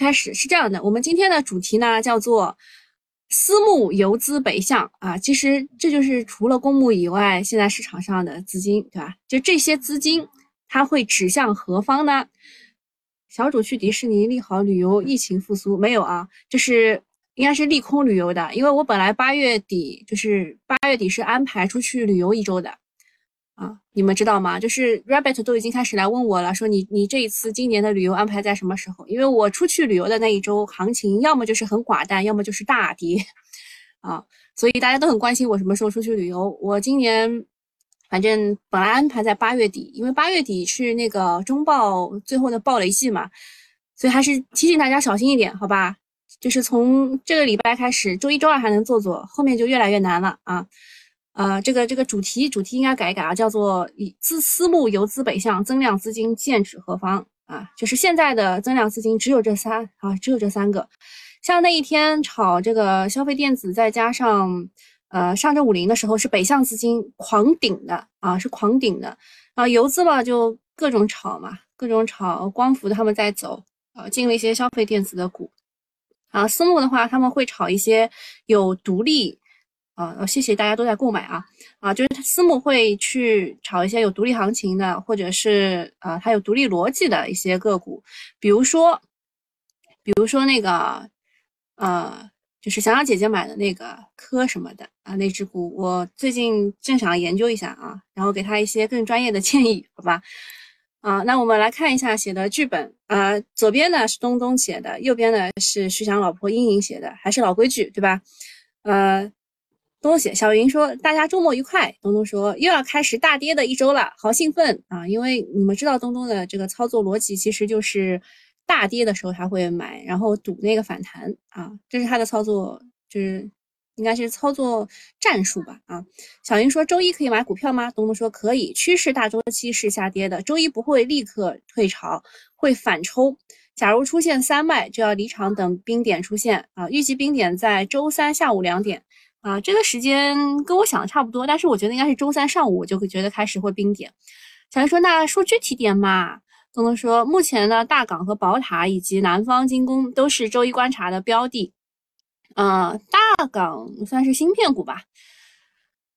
开始是这样的，我们今天的主题呢叫做私募游资北向啊，其实这就是除了公募以外，现在市场上的资金，对吧？就这些资金它会指向何方呢？小主去迪士尼利好旅游，疫情复苏没有啊？就是应该是利空旅游的，因为我本来八月底是安排出去旅游一周的。啊，你们知道吗？就是 Rabbit 都已经开始来问我了，说你这一次今年的旅游安排在什么时候？因为我出去旅游的那一周，行情要么就是很寡淡，要么就是大跌啊，所以大家都很关心我什么时候出去旅游。我今年反正本来安排在八月底，因为八月底是那个中报最后的暴雷季嘛，所以还是提醒大家小心一点，好吧？就是从这个礼拜开始，周一、周二还能做做，后面就越来越难了啊。这个主题应该改一改啊，叫做私募游资北向，增量资金剑指何方啊？就是现在的增量资金只有这三个。像那一天炒这个消费电子，再加上上证50的时候，是北向资金狂顶的啊，是狂顶的啊。游资嘛就各种炒嘛，各种炒光伏的他们在走啊，进了一些消费电子的股啊。私募的话，他们会炒一些有独立。谢谢大家都在购买啊！啊，就是私募会去炒一些有独立行情的，或者是它有独立逻辑的一些个股，比如说那个就是想让姐姐买的那个科什么的啊，那只股我最近正想研究一下啊，然后给他一些更专业的建议，好吧？啊，那我们来看一下写的剧本啊，左边呢是东东写的，右边呢是徐翔老婆英莹写的，还是老规矩对吧？东东写，小云说大家周末愉快。东东说又要开始大跌的一周了，好兴奋啊！因为你们知道东东的这个操作逻辑其实就是大跌的时候他会买，然后赌那个反弹啊，这是他的操作，就是应该是操作战术吧啊。小云说周一可以买股票吗？东东说可以，趋势大周期是下跌的，周一不会立刻退潮，会反抽。假如出现三卖就要离场等冰点出现啊，预计冰点在周三下午2点。啊，这个时间跟我想的差不多，但是我觉得应该是周三上午，我就觉得开始会冰点。小云说：“那说具体点嘛。”东东说：“目前呢，大港和宝塔以及南方精工都是周一观察的标的。大港算是芯片股吧，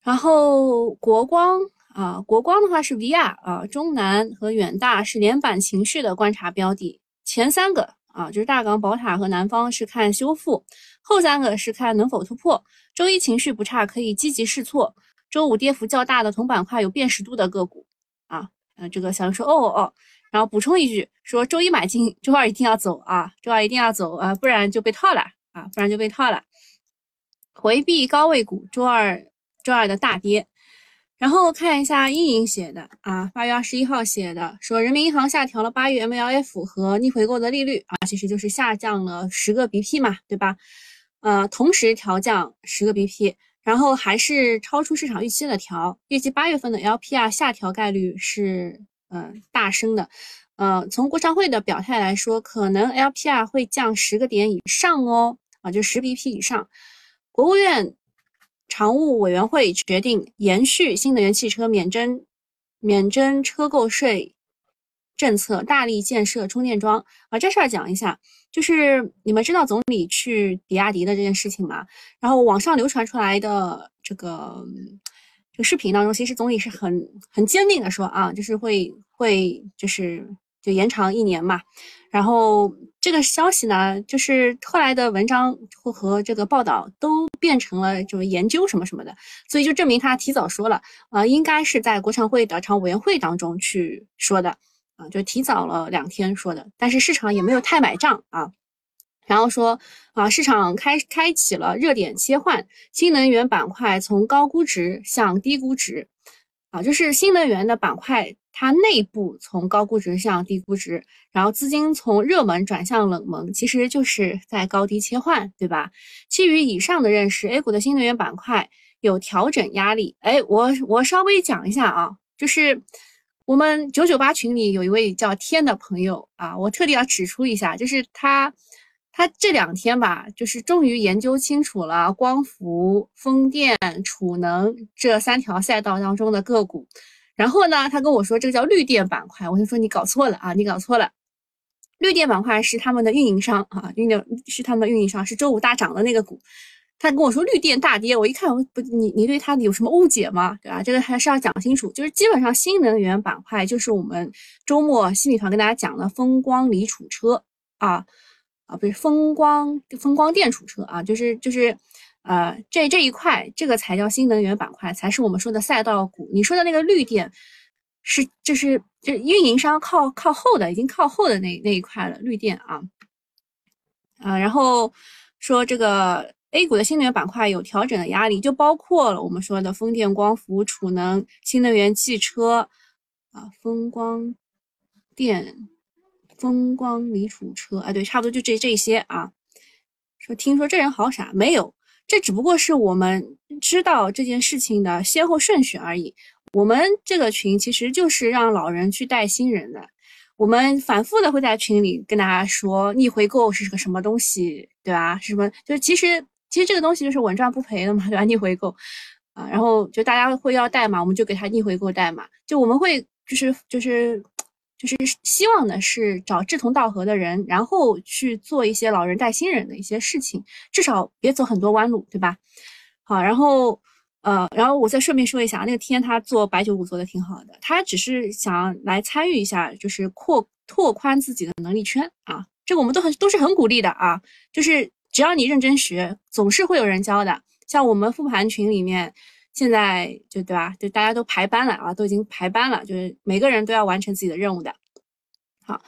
然后国光的话是 VR 啊，中南和远大是连板情绪的观察标的。前三个啊，就是大港、宝塔和南方是看修复。”后三个是看能否突破，周一情绪不差，可以积极试错。周五跌幅较大的同板块有辨识度的个股啊，这个小云说哦，然后补充一句说周一买进，周二一定要走啊，不然就被套了啊，不然就被套了。回避高位股，周二的大跌。然后看一下英莹写的啊，8月21号写的，说人民银行下调了8月 MLF 和逆回购的利率啊，其实就是下降了10个 BP 嘛，对吧？同时调降10个 BP， 然后还是超出市场预期的调，预计8月份的 LPR 下调概率是大升的。从国常会的表态来说，可能 LPR 会降10个点以上哦，啊，就10 BP 以上。国务院常务委员会决定延续新能源汽车免征车购税政策，大力建设充电桩啊，这事儿讲一下。就是你们知道总理去比亚迪的这件事情吗？然后网上流传出来的这个视频当中，其实总理是很坚定的说啊，就是会延长1年嘛。然后这个消息呢，就是后来的文章和这个报道都变成了就是研究什么什么的，所以就证明他提早说了啊、应该是在国常会的常务委员会当中去说的。啊，就提早了2天说的，但是市场也没有太买账啊。然后说啊，市场开启了热点切换，新能源板块从高估值向低估值啊，就是新能源的板块它内部从高估值向低估值，然后资金从热门转向冷门，其实就是在高低切换，对吧？基于以上的认识， A 股的新能源板块有调整压力。哎，我稍微讲一下啊，就是我们998群里有一位叫天的朋友啊，我特地要指出一下，就是他这2天吧，就是终于研究清楚了光伏、风电、储能这3条赛道当中的个股。然后呢，他跟我说这个叫绿电板块，我就说你搞错了啊，绿电板块是他们的运营商啊，是周五大涨的那个股。他跟我说绿电大跌，我一看，我不，你对他有什么误解吗？对吧？这个还是要讲清楚。就是基本上新能源板块，就是我们周末新米团跟大家讲的风光锂储车啊，不是风光电储车啊，就是这一块，这个才叫新能源板块，才是我们说的赛道股。你说的那个绿电是，就是运营商靠后的，已经靠后的那一块了，绿电啊，然后说这个。A 股的新能源板块有调整的压力，就包括了我们说的风电、光伏、储能、新能源汽车啊，风光锂储车啊，对，差不多就这些啊。说听说这人好傻，没有，这只不过是我们知道这件事情的先后顺序而已。我们这个群其实就是让老人去带新人的。我们反复的会在群里跟大家说逆回购是个什么东西，对吧？是什么？就是其实这个东西就是稳赚不赔的嘛，对吧？逆回购啊，然后就大家会要代码，我们就给他逆回购代码。就我们会就是希望的是找志同道合的人，然后去做一些老人带新人的一些事情，至少别走很多弯路，对吧？好，然后我再顺便说一下，那个天他做白酒股做的挺好的，他只是想来参与一下，就是拓宽自己的能力圈啊，这个我们都是很鼓励的啊，就是。只要你认真学，总是会有人教的。像我们复盘群里面，现在就对吧？就大家都排班了啊，都已经排班了，就是每个人都要完成自己的任务的。好，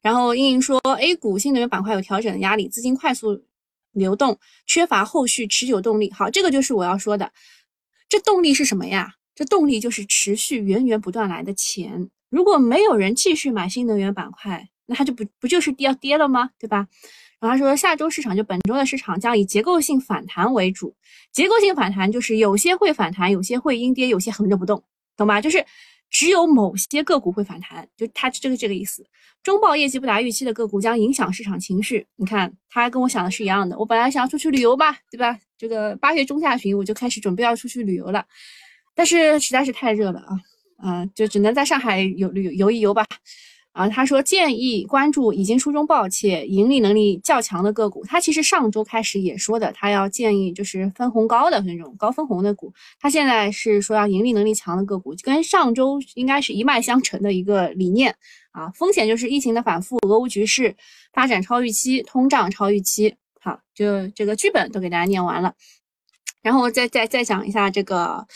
然后英莹说 ，A 股新能源板块有调整的压力，资金快速流动，缺乏后续持久动力。好，这个就是我要说的。这动力是什么呀？这动力就是持续源不断来的钱。如果没有人继续买新能源板块，那它就不就是要跌了吗？对吧？然后他说，下周市场就本周的市场将以结构性反弹为主。结构性反弹就是有些会反弹，有些会阴跌，有些横着不动，懂吧？就是只有某些个股会反弹，就他这个意思。中报业绩不达预期的个股将影响市场情绪。你看，他跟我想的是一样的。我本来想要出去旅游吧，对吧？这个8月中下旬我就开始准备要出去旅游了，但是实在是太热了啊，就只能在上海游一游吧。啊，他说建议关注已经出中报且盈利能力较强的个股。他其实上周开始也说的，他要建议就是分红高的那种高分红的股。他现在是说要盈利能力强的个股，跟上周应该是一脉相承的一个理念啊。风险就是疫情的反复、俄乌局势发展超预期、通胀超预期。好，就这个剧本都给大家念完了，然后再讲一下这个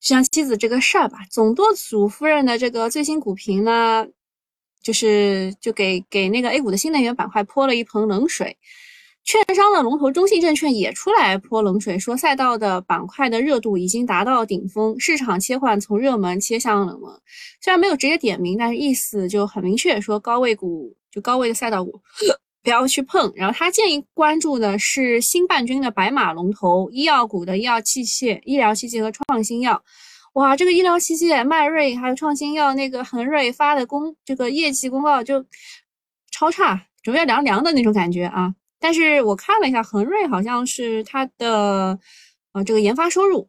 实际上妻子这个事儿吧。总舵主夫人的这个最新股评呢？就给那个 A 股的新能源板块泼了一盆冷水，券商的龙头中信证券也出来泼冷水，说赛道的板块的热度已经达到顶峰，市场切换从热门切向冷门。虽然没有直接点名，但是意思就很明确，说高位的赛道股不要去碰。然后他建议关注的是新半军的白马龙头，医药股的医疗器械和创新药。哇，这个医疗器械迈瑞还有创新药那个恒瑞发的这个业绩公告就超差，准备凉凉的那种感觉啊。但是我看了一下，恒瑞好像是它的这个研发投入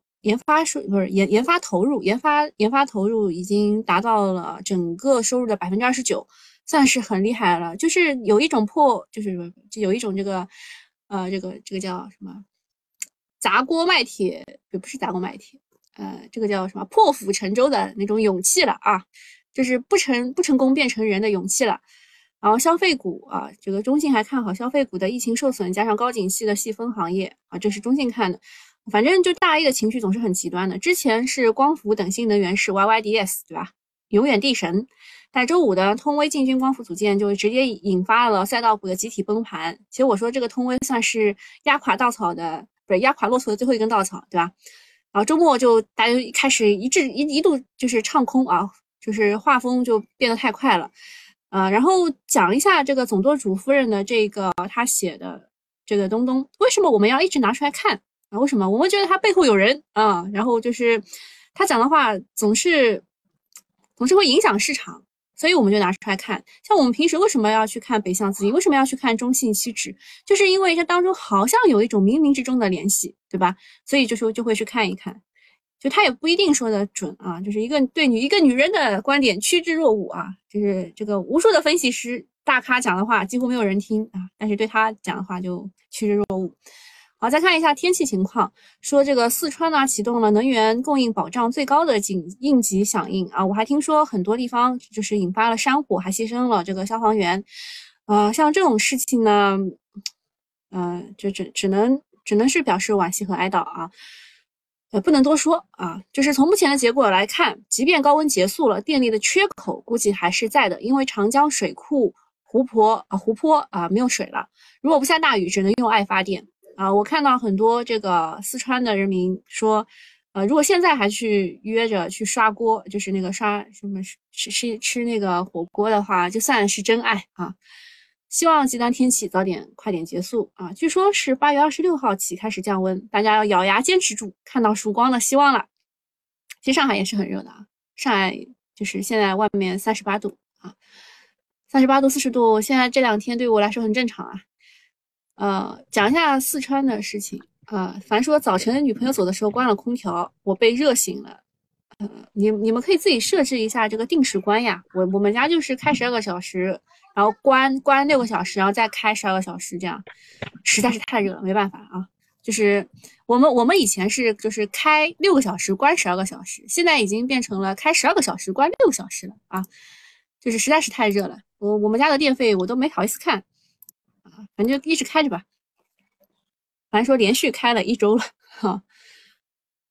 已经达到了整个收入的 29%， 算是很厉害了。就是有一种这个这个叫什么这个叫什么破釜沉舟的那种勇气了啊，就是不成功变成人的勇气了。然后消费股啊，这个中信还看好消费股的疫情受损加上高景气的细分行业啊，这是中信看的。反正就大 A 的情绪总是很极端的，之前是光伏等新能源是 YYDS 对吧，永远地神。但周五的通威进军光伏组件就直接引发了赛道股的集体崩盘。其实我说这个通威算是压垮骆驼的最后一根稻草，对吧？然后周末就大家开始一度就是唱空啊，就是画风就变得太快了，然后讲一下这个总舵主夫人的这个他写的这个东东，为什么我们要一直拿出来看啊？为什么我们觉得他背后有人啊？然后就是他讲的话总是会影响市场，所以我们就拿出来看。像我们平时为什么要去看北向资金，为什么要去看中信期指，就是因为这当中好像有一种冥冥之中的联系，对吧？所以就会去看一看。就他也不一定说的准啊，就是一个对一个女人的观点趋之若鹜啊，就是这个无数的分析师大咖讲的话几乎没有人听啊，但是对他讲的话就趋之若鹜。好，再看一下天气情况，说这个四川呢启动了能源供应保障最高的应急响应啊，我还听说很多地方就是引发了山火，还牺牲了这个消防员。像这种事情呢，就只能是表示惋惜和哀悼啊，不能多说啊。就是从目前的结果来看，即便高温结束了，电力的缺口估计还是在的，因为长江水库湖泊没有水了，如果不下大雨，只能用爱发电。我看到很多这个四川的人民说，如果现在还去约着去刷锅，就是那个刷什么吃那个火锅的话，就算是真爱啊。希望极端天气早点快点结束啊！据说是8月26号起开始降温，大家要咬牙坚持住，看到曙光的希望了。其实上海也是很热的啊，上海就是现在外面38度啊 ，38 度40度，现在这两天对我来说很正常啊。讲一下四川的事情啊。凡说早晨女朋友走的时候关了空调，我被热醒了。你们可以自己设置一下这个定时关呀。我们家就是开12个小时，然后关6个小时，然后再开12个小时，这样实在是太热了，没办法啊。就是我们以前是就是开6个小时关12个小时，现在已经变成了开12个小时关6个小时了啊。就是实在是太热了，我们家的电费我都没好意思看。反正就一直开着吧，反正说连续开了1周了哈，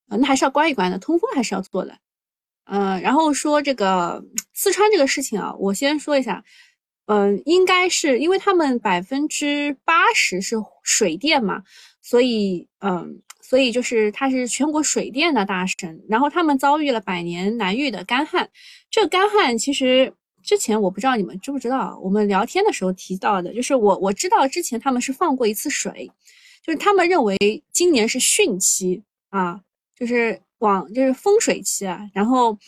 那还是要关一关的，通风还是要做的。然后说这个四川这个事情啊，我先说一下，应该是因为他们80%是水电嘛，所以就是它是全国水电的大省，然后他们遭遇了百年难遇的干旱，这个干旱其实。之前我不知道你们知不知道，我们聊天的时候提到的，就是我知道之前他们是放过一次水，就是他们认为今年是汛期啊，就是丰水期啊，然后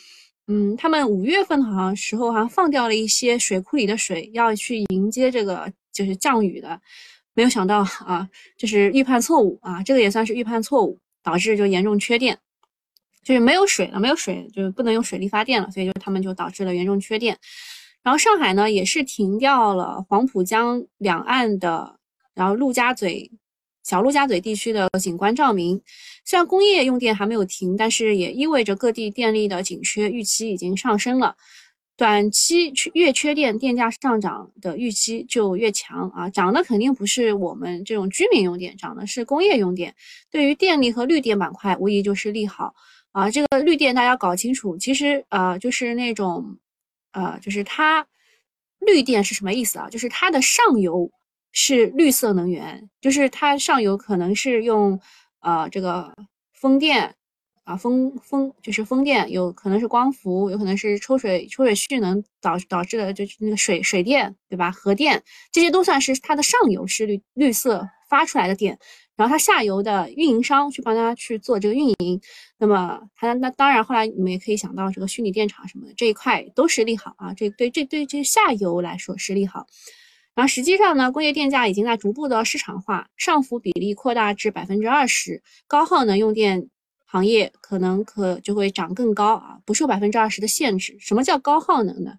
他们5月份好像放掉了一些水库里的水，要去迎接这个就是降雨的，没有想到啊，就是预判错误啊，这个也算是预判错误，导致就严重缺电。就是没有水了，就是不能用水力发电了，所以就他们就导致了严重缺电。然后上海呢也是停掉了黄浦江两岸的，然后陆家嘴地区的景观照明。虽然工业用电还没有停，但是也意味着各地电力的紧缺预期已经上升了。短期越缺电，电价上涨的预期就越强啊！涨的肯定不是我们这种居民用电，涨的是工业用电。对于电力和绿电板块，无疑就是利好。这个绿电大家搞清楚，其实就是那种就是它绿电是什么意思啊，就是它的上游是绿色能源，就是它上游可能是用这个风电啊，就是风电，有可能是光伏，有可能是抽水蓄能导致的，就是那个水电对吧，核电，这些都算是它的上游是绿色发出来的电。然后它下游的运营商去帮它去做这个运营，那么它那当然后来你们也可以想到这个虚拟电厂什么的这一块都是利好啊，这对下游来说是利好。然后实际上呢，工业电价已经在逐步的市场化，上浮比例扩大至 20%， 高耗能用电行业可能就会涨更高啊，不受 20% 的限制。什么叫高耗能呢？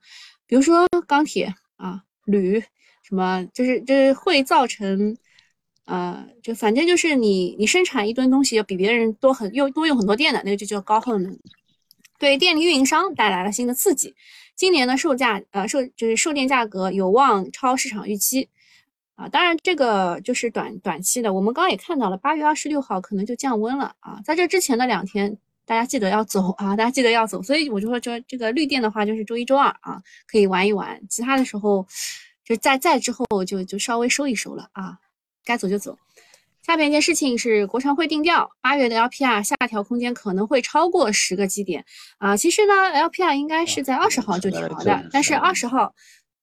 比如说钢铁啊、铝什么，就是会造成。就反正就是你生产一吨东西要比别人多用很多电的，那个就叫高耗能，对电力运营商带来了新的刺激。今年的售电价格有望超市场预期啊，当然这个就是短期的，我们刚刚也看到了，8月26号可能就降温了啊，在这之前的2天大家记得要走啊，所以我就说这个绿电的话就是周一周二啊可以玩一玩，其他的时候就在之后就稍微收一收了啊。该走就走。下面一件事情是国常会定调，8月的 LPR 下调空间可能会超过10个基点啊。其实呢 ，LPR 应该是在20号就调的，但是20号，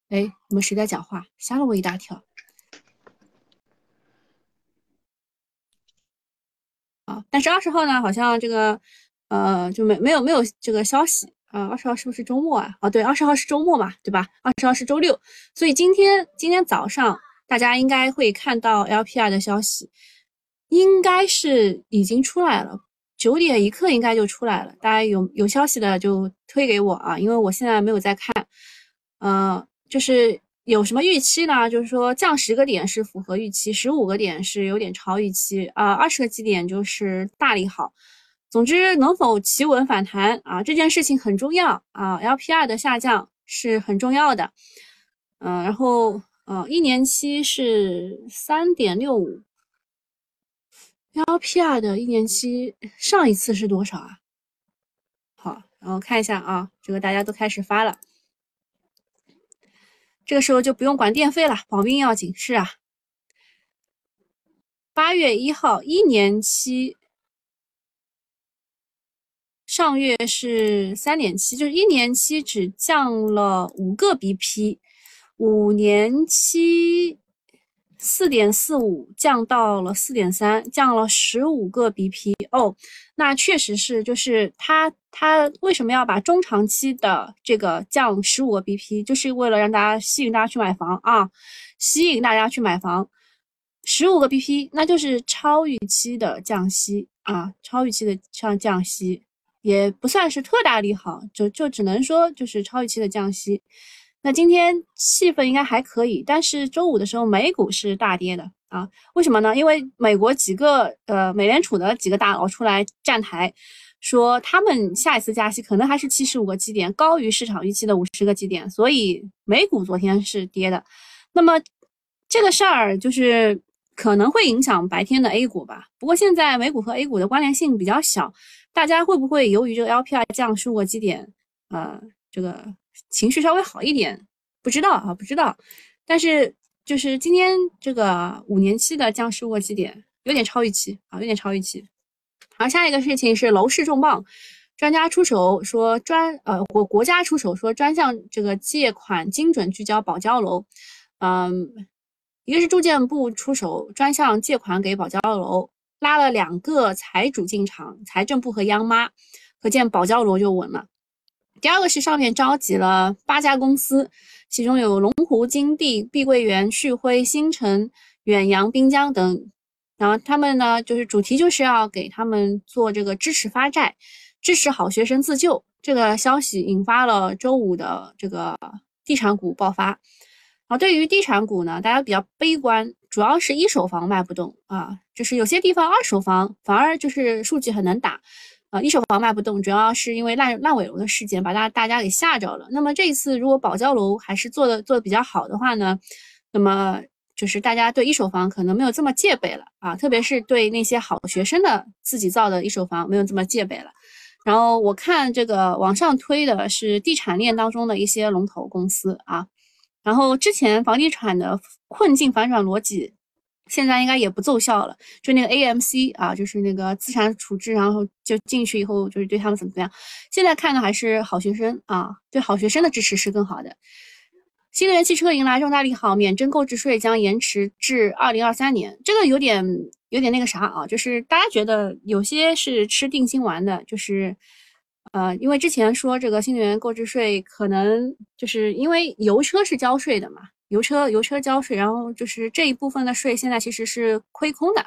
哎，你们谁在讲话？吓了我一大跳。啊，但是20号呢，好像这个就没有这个消息。20号是不是周末啊？哦，对，20号是周末嘛，对吧？20号是周六，所以今天早上。大家应该会看到 LPR 的消息，应该是已经出来了，9点1刻应该就出来了。大家有消息的就推给我啊，因为我现在没有在看。就是有什么预期呢？就是说降10个点是符合预期，15个点是有点超预期，20个基点就是大利好。总之能否企稳反弹啊，这件事情很重要啊 ,LPR 的下降是很重要的。然后一年期是 3.65。LPR 的一年期上一次是多少啊？好，然后看一下啊，这个大家都开始发了。这个时候就不用管电费了，保命要紧，是啊。8月1号一年期。上月是 3.7, 就是一年期只降了5个BP, 五年期 4.45 降到了 4.3, 降了15个BP, 哦，那确实是，就是它为什么要把中长期的这个降15个BP, 就是为了让大家吸引大家去买房啊，吸引大家去买房。15个BP, 那就是超预期的降息啊，超预期的降息。也不算是特大利好，就只能说就是超预期的降息。那今天气氛应该还可以，但是周五的时候美股是大跌的啊，为什么呢？因为美国几个美联储的几个大佬出来站台，说他们下一次加息可能还是75个基点，高于市场预期的50个基点，所以美股昨天是跌的。那么这个事儿就是可能会影响白天的 A 股吧，不过现在美股和 A 股的关联性比较小，大家会不会由于这个 LPR 降15个基点，这个情绪稍微好一点，不知道啊，不知道。但是就是今天这个五年期的降15个基点，有点超预期啊，有点超预期。好，下一个事情是楼市重磅，专家出手说国家出手说专项这个借款精准聚焦保交楼，一个是住建部出手专项借款给保交楼，拉了2个财主进场，财政部和央妈，可见保交楼就稳了。第二个是上面召集了8家公司，其中有龙湖、金地、碧桂园、旭辉、新城、远洋、滨江等，然后他们呢就是主题就是要给他们做这个支持发债，支持好学生自救。这个消息引发了周五的这个地产股爆发。然后对于地产股呢，大家比较悲观，主要是一手房卖不动啊，就是有些地方二手房反而就是数据很能打啊，一手房卖不动，主要是因为烂尾楼的事件把大家给吓着了。那么这一次如果保交楼还是做的比较好的话呢，那么就是大家对一手房可能没有这么戒备了啊，特别是对那些好学生的自己造的一手房没有这么戒备了。然后我看这个往上推的是地产链当中的一些龙头公司啊。然后之前房地产的困境反转逻辑现在应该也不奏效了，就那个 AMC 啊，就是那个资产处置，然后就进去以后就是对他们怎么样，现在看的还是好学生啊，对好学生的支持是更好的。新能源汽车迎来重大利好，免征购置税将延迟至2023年，这个有点那个啥啊，就是大家觉得有些是吃定心丸的，就是因为之前说这个新能源购置税可能就是因为油车是交税的嘛，油车交税，然后就是这一部分的税现在其实是亏空的，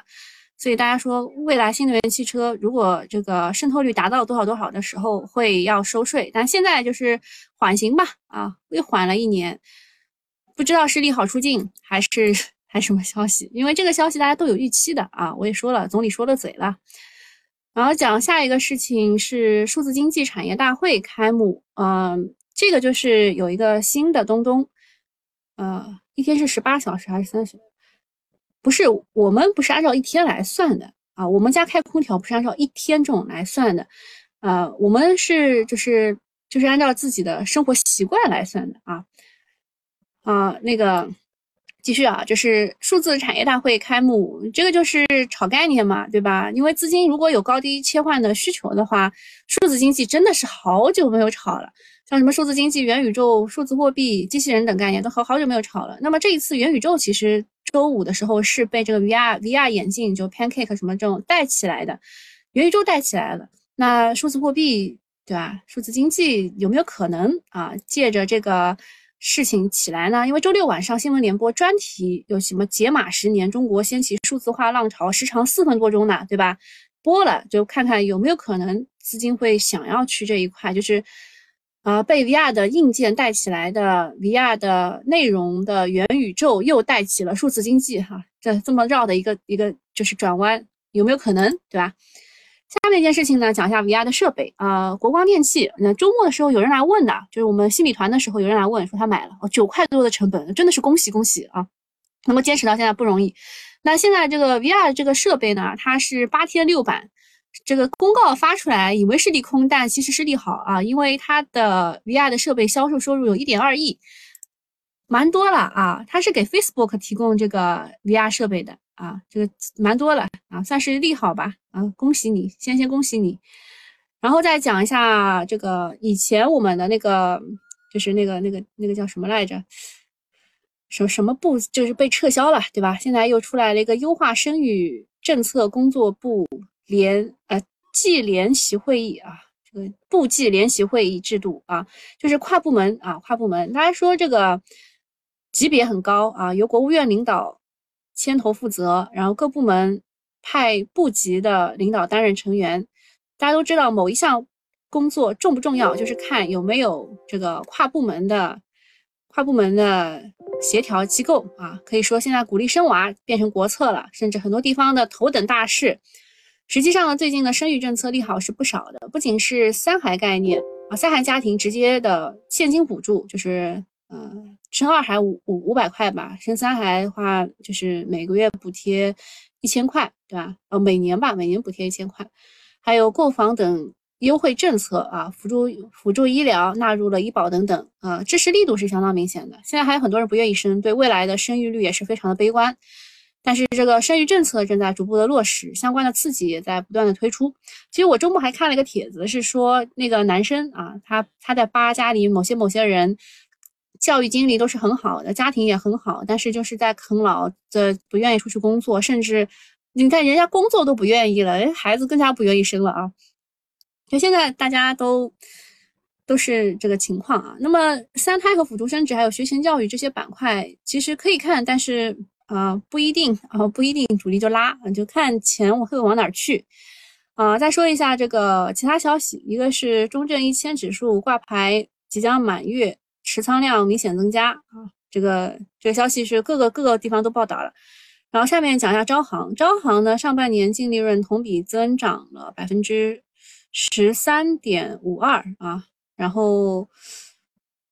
所以大家说未来新能源汽车如果这个渗透率达到多少的时候会要收税，但现在就是缓刑吧啊，又缓了1年，不知道是利好出尽还是什么消息，因为这个消息大家都有预期的啊，我也说了，总理说了嘴了。然后讲下一个事情是数字经济产业大会开幕，这个就是有一个新的东东，一天是18小时还是30？不是，我们不是按照一天来算的啊，我们家开空调不是按照一天这种来算的，我们是就是按照自己的生活习惯来算的啊。那个。继续啊，就是数字产业大会开幕，这个就是炒概念嘛，对吧？因为资金如果有高低切换的需求的话，数字经济真的是好久没有炒了，像什么数字经济、元宇宙、数字货币、机器人等概念都好久没有炒了。那么这一次元宇宙其实周五的时候是被这个 VR 眼镜就 Pancake 什么这种带起来的，元宇宙带起来了。那数字货币对吧？数字经济有没有可能啊？借着这个事情起来呢？因为周六晚上新闻联播专题有什么解码10年中国掀起数字化浪潮，时长4分多钟呢，对吧？播了就看看有没有可能资金会想要去这一块，就是被 VR 的硬件带起来的 VR 的内容的元宇宙又带起了数字经济哈，这么绕的一个就是转弯，有没有可能，对吧？下面一件事情呢，讲一下 VR 的设备啊，国光电器。那周末的时候有人来问的，就是我们新米团的时候有人来问说他买了9块多的成本，真的是恭喜恭喜啊！能够坚持到现在不容易。那现在这个 VR 这个设备呢，它是8天6版，这个公告发出来以为是利空，但其实是利好啊，因为它的 VR 的设备销售收入有 1.2 亿，蛮多了啊。它是给 Facebook 提供这个 VR 设备的。啊，这个蛮多了啊，算是利好吧啊，恭喜你，先恭喜你。然后再讲一下这个以前我们的那个，就是那个叫什么来着，什么部就是被撤销了，对吧？现在又出来了一个优化生育政策工作部暨联席会议啊，这个部暨联席会议制度啊，就是跨部门啊，跨部门。大家说这个级别很高啊，由国务院领导。牵头负责，然后各部门派部级的领导担任成员。大家都知道某一项工作重不重要，就是看有没有这个跨部门的协调机构啊。可以说现在鼓励生娃变成国策了，甚至很多地方的头等大事。实际上呢，最近的生育政策利好是不少的，不仅是三孩概念啊，三孩家庭直接的现金补助，就是生二孩500块吧，生三孩的话就是每个月补贴1000块，对吧？每年补贴1000块。还有购房等优惠政策啊，辅助医疗纳入了医保等等啊，支持力度是相当明显的。现在还有很多人不愿意生，对未来的生育率也是非常的悲观。但是这个生育政策正在逐步的落实，相关的刺激也在不断的推出。其实我周末还看了一个帖子，是说那个男生啊，他在巴家里某些人。教育经历都是很好的，家庭也很好，但是就是在啃老的，不愿意出去工作，甚至你看人家工作都不愿意了，孩子更加不愿意生了啊。就现在大家都是这个情况啊。那么三胎和辅助生殖还有学前教育这些板块其实可以看，但是不一定主力就拉，就看钱我会往哪儿去。再说一下这个其他消息，一个是中证1000指数挂牌即将满月。持仓量明显增加啊，这个消息是各个地方都报道了。然后下面讲一下招行，招行呢上半年净利润同比增长了 13.52% 啊，然后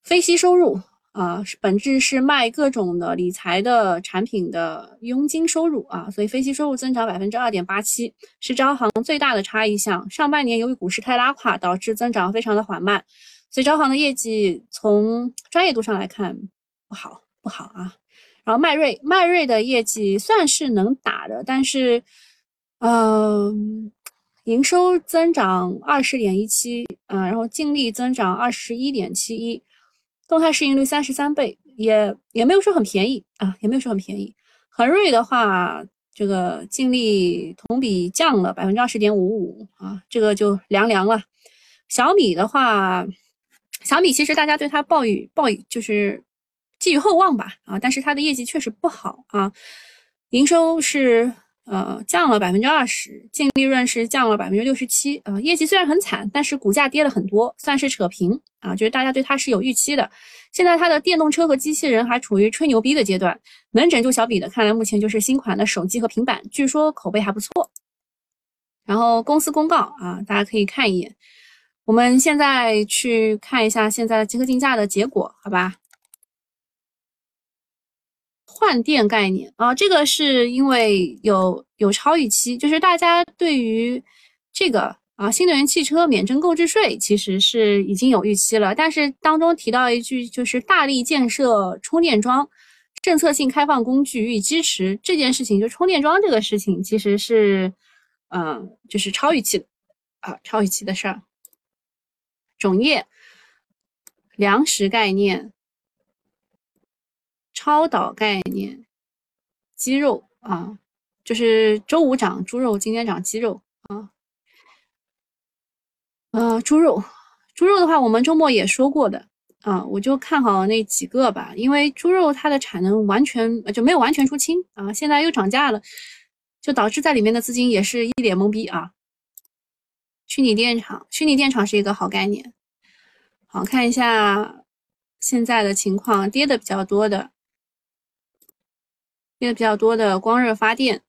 非息收入啊，本质是卖各种的理财的产品的佣金收入啊，所以非息收入增长 2.87% 是招行最大的差异项。上半年由于股市太拉胯，导致增长非常的缓慢。所以招行的业绩从专业度上来看不好啊。然后迈瑞的业绩算是能打的，但是营收增长 20.17%，然后净利增长 21.71%， 动态市盈率33倍，也没有说很便宜啊，也没有说很便宜。恒瑞的话这个净利同比降了 20.55% 啊，这个就凉了。小米的话。小米其实大家对它抱以就是寄予厚望吧啊，但是它的业绩确实不好啊，营收是降了 20%， 净利润是降了 67%， 业绩虽然很惨，但是股价跌了很多，算是扯平啊，就是大家对它是有预期的。现在它的电动车和机器人还处于吹牛逼的阶段，能拯救小米的看来目前就是新款的手机和平板，据说口碑还不错。然后公司公告啊，大家可以看一眼。我们现在去看一下现在的集合竞价的结果，好吧？换电概念啊，这个是因为有超预期，就是大家对于这个啊新能源汽车免征购置税其实是已经有预期了，但是当中提到一句就是大力建设充电桩，政策性开放工具予以支持这件事情，就充电桩这个事情其实是就是超预期的啊，超预期的事儿。种业、粮食概念、超导概念、鸡肉啊，就是周五涨猪肉，今天涨鸡肉啊。猪肉的话，我们周末也说过的啊，我就看好那几个吧，因为猪肉它的产能没有完全出清啊，现在又涨价了，就导致在里面的资金也是一脸懵逼啊。虚拟电厂是一个好概念，好，看一下现在的情况，跌的比较多的光热发电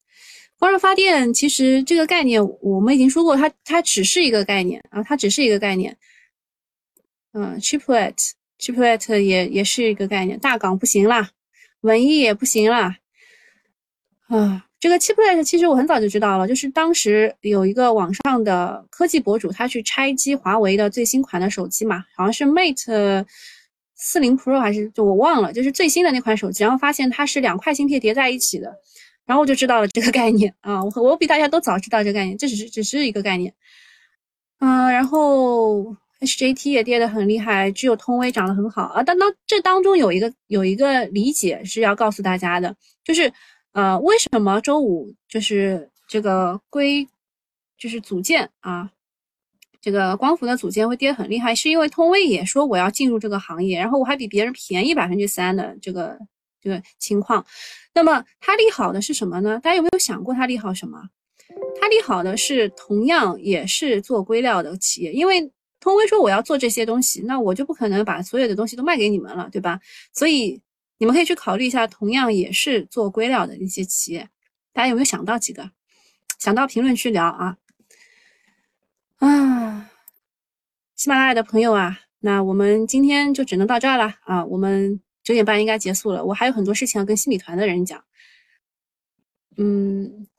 其实这个概念我们已经说过，它只是一个概念啊，它只是一个概念。Chiplet 也是一个概念，大港不行啦，文艺也不行啦。这个 Chiplet 其实我很早就知道了，就是当时有一个网上的科技博主，他去拆机华为的最新款的手机嘛，好像是 Mate 40 Pro 还是就我忘了，就是最新的那款手机，然后发现它是2块芯片叠在一起的，然后我就知道了这个概念啊，我比大家都早知道这个概念，这只是一个概念。然后 HJT 也跌得很厉害，只有通威涨得很好啊。当这当中有一个理解是要告诉大家的，就是为什么周五就是这个组件啊，这个光伏的组件会跌很厉害，是因为通威也说我要进入这个行业，然后我还比别人便宜 3% 的这个情况。那么它利好的是什么呢？大家有没有想过它利好什么？它利好的是同样也是做硅料的企业，因为通威说我要做这些东西，那我就不可能把所有的东西都卖给你们了，对吧？所以你们可以去考虑一下，同样也是做硅料的一些企业，大家有没有想到几个？想到评论区聊啊！喜马拉雅的朋友啊，那我们今天就只能到这儿了啊！我们9:30应该结束了，我还有很多事情要跟新米团的人讲。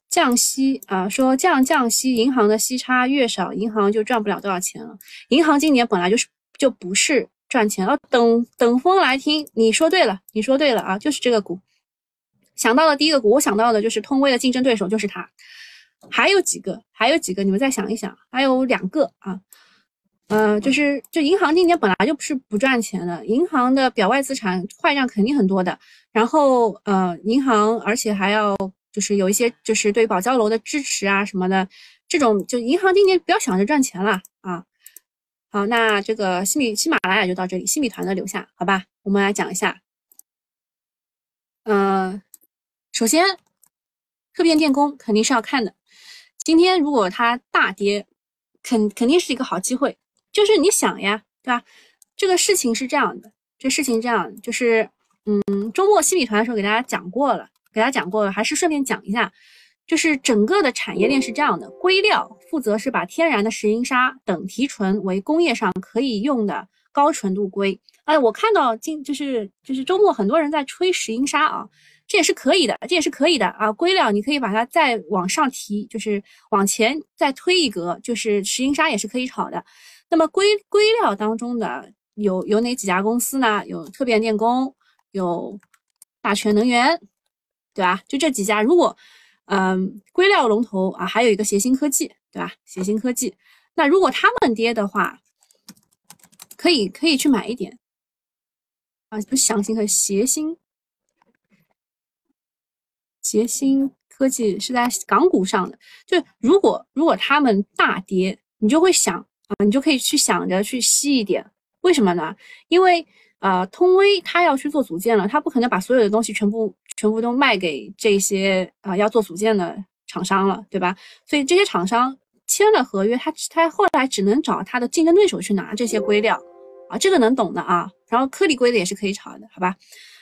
降息啊，说降息，银行的息差越少，银行就赚不了多少钱了。银行今年本来就不是。赚钱了，等风来听。你说对了啊，就是这个股。想到的第一个股，我想到的就是通威的竞争对手就是它。还有几个，你们再想一想，还有2个啊。就银行今年本来就不是不赚钱的，银行的表外资产坏账肯定很多的。然后银行而且还要就是有一些就是对保交楼的支持啊什么的，这种就银行今年不要想着赚钱了啊。好，那这个喜马拉雅就到这里，新米团的留下，好吧？我们来讲一下。首先，特变电工肯定是要看的。今天如果它大跌，肯定是一个好机会。就是你想呀，对吧？这事情是这样的，就是周末新米团的时候给大家讲过了，还是顺便讲一下。就是整个的产业链是这样的，硅料负责是把天然的石英砂等提纯为工业上可以用的高纯度硅。我看到就是周末很多人在吹石英砂啊，这也是可以的啊。硅料你可以把它再往上提，就是往前再推一格，就是石英砂也是可以炒的。那么硅料当中的有哪几家公司呢？有特变电工，有大全能源，对吧？就这几家，如果硅料龙头啊，还有一个协鑫科技，对吧？协鑫科技，那如果他们跌的话，可以去买一点啊，不是祥鑫和协鑫科技是在港股上的，就如果他们大跌，你就会想啊，你就可以去想着去吸一点，为什么呢？因为通威他要去做组件了，他不可能把所有的东西全部都卖给这些要做组件的厂商了，对吧？所以这些厂商签了合约，他后来只能找他的竞争对手去拿这些硅料啊，这个能懂的啊。然后颗粒硅的也是可以炒的，好吧？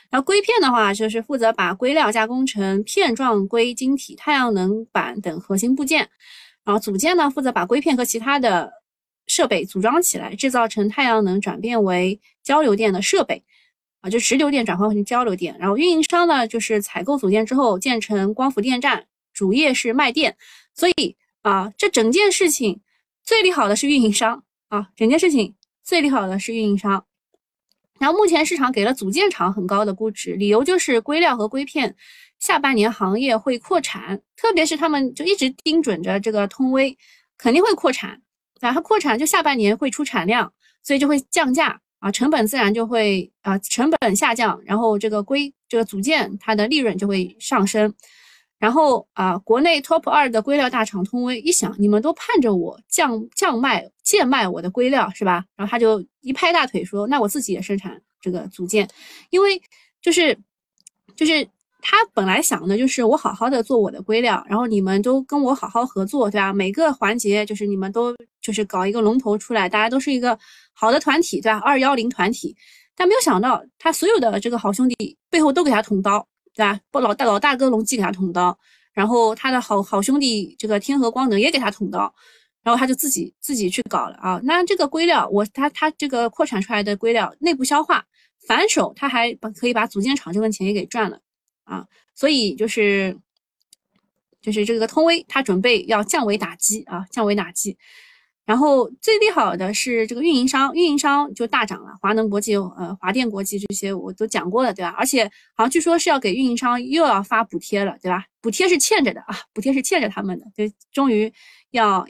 然后硅片的话，就是负责把硅料加工成片状硅晶体、太阳能板等核心部件，然后组件呢负责把硅片和其他的设备组装起来，制造成太阳能转变为交流电的设备啊，就直流电转换成交流电。然后运营商呢，就是采购组件之后建成光伏电站，主业是卖电。所以啊，这整件事情最利好的是运营商啊，然后目前市场给了组件厂很高的估值，理由就是硅料和硅片下半年行业会扩产，特别是他们就一直盯准着这个通威肯定会扩产。然后扩产就下半年会出产量，所以就会降价啊，成本自然就会成本下降，然后这个组件它的利润就会上升。然后国内 top 2的硅料大厂通威一想，你们都盼着我贱卖我的硅料是吧？然后他就一拍大腿说，那我自己也生产这个组件，因为就是他本来想的就是我好好的做我的硅料，然后你们都跟我好好合作，对吧？每个环节就是你们都就是搞一个龙头出来，大家都是一个好的团体，对吧？210团体。但没有想到他所有的这个好兄弟背后都给他捅刀，对吧？老大哥隆基给他捅刀，然后他的好兄弟这个天合光能也给他捅刀，然后他就自己去搞了啊。那这个硅料他这个扩产出来的硅料内部消化反手，他还可以把组件厂这份钱也给赚了啊。所以就是这个通威他准备要降维打击啊，降维打击。然后最利好的是这个运营商就大涨了，华能国际、华电国际这些我都讲过了，对吧？而且好像据说是要给运营商又要发补贴了，对吧？补贴是欠着的啊，补贴是欠着他们的，就终于要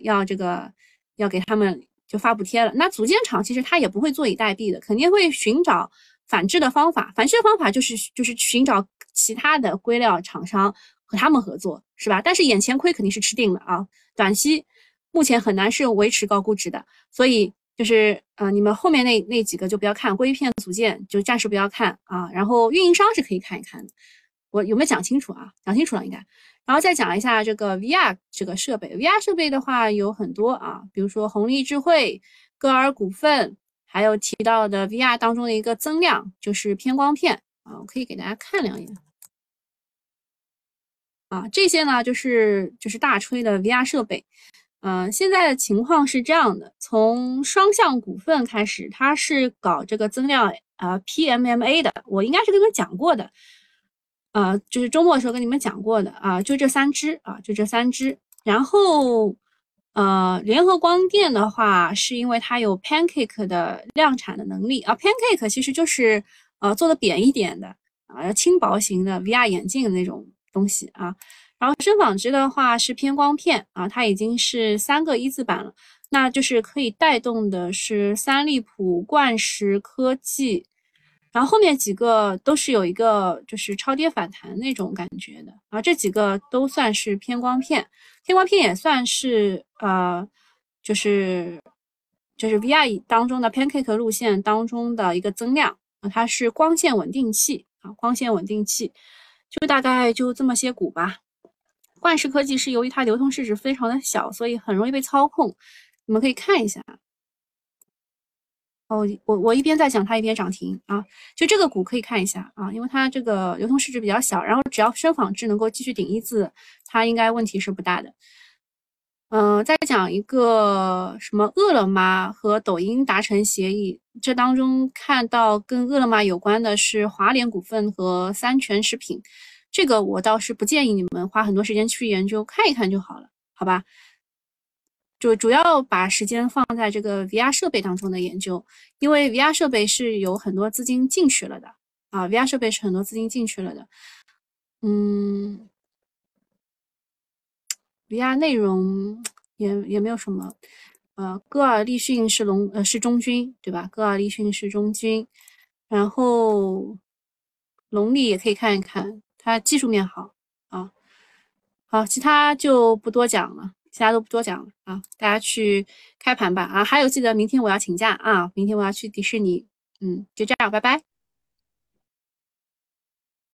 给他们就发补贴了。那组件厂其实他也不会坐以待毙的，肯定会寻找反制的方法，反制的方法就是寻找其他的硅料厂商和他们合作，是吧？但是眼前亏肯定是吃定了啊，短期。目前很难是维持高估值的，所以就是你们后面那几个就不要看，硅片组件就暂时不要看啊。然后运营商是可以看一看的，我有没有讲清楚啊？讲清楚了应该。然后再讲一下这个 VR 这个设备 ，VR 设备的话有很多啊，比如说红利智慧、歌尔股份，还有提到的 VR 当中的一个增量就是偏光片啊，我可以给大家看两眼。啊，这些呢就是大吹的 VR 设备。现在的情况是这样的，从双向股份开始，它是搞这个增量PMMA 的，我应该是跟你们讲过的，就是周末的时候跟你们讲过的啊，就这三只啊，就这三只。然后联合光电的话，是因为它有 Pancake 的量产的能力啊 ，Pancake 其实就是做的扁一点的啊，轻薄型的 VR 眼镜的那种东西啊。然后深纺织的话是偏光片啊，它已经是3个一字板了，那就是可以带动的是三利普、冠石科技，然后后面几个都是有一个就是超跌反弹那种感觉的啊，这几个都算是偏光片，偏光片也算是就是 VR 当中的 Pancake 路线当中的一个增量啊，它是光线稳定器啊，光线稳定器就大概就这么些股吧。冠石科技是由于它流通市值非常的小，所以很容易被操控，你们可以看一下。哦，我一边在讲它一边涨停啊，就这个股可以看一下啊，因为它这个流通市值比较小，然后只要深纺织能够继续顶一字，它应该问题是不大的。再讲一个什么饿了么和抖音达成协议，这当中看到跟饿了么有关的是华联股份和三全食品。这个我倒是不建议你们花很多时间去研究，看一看就好了，好吧？就主要把时间放在这个 VR 设备当中的研究，因为 VR 设备是有很多资金进去了的啊 ，VR 设备是很多资金进去了的。VR 内容也没有什么，歌尔立讯是是中军，对吧？歌尔立讯是中军，然后龙力也可以看一看。它技术面好啊，好，其他就不多讲了，其他都不多讲了啊，大家去开盘吧啊，还有记得明天我要请假啊，明天我要去迪士尼，就这样，拜拜。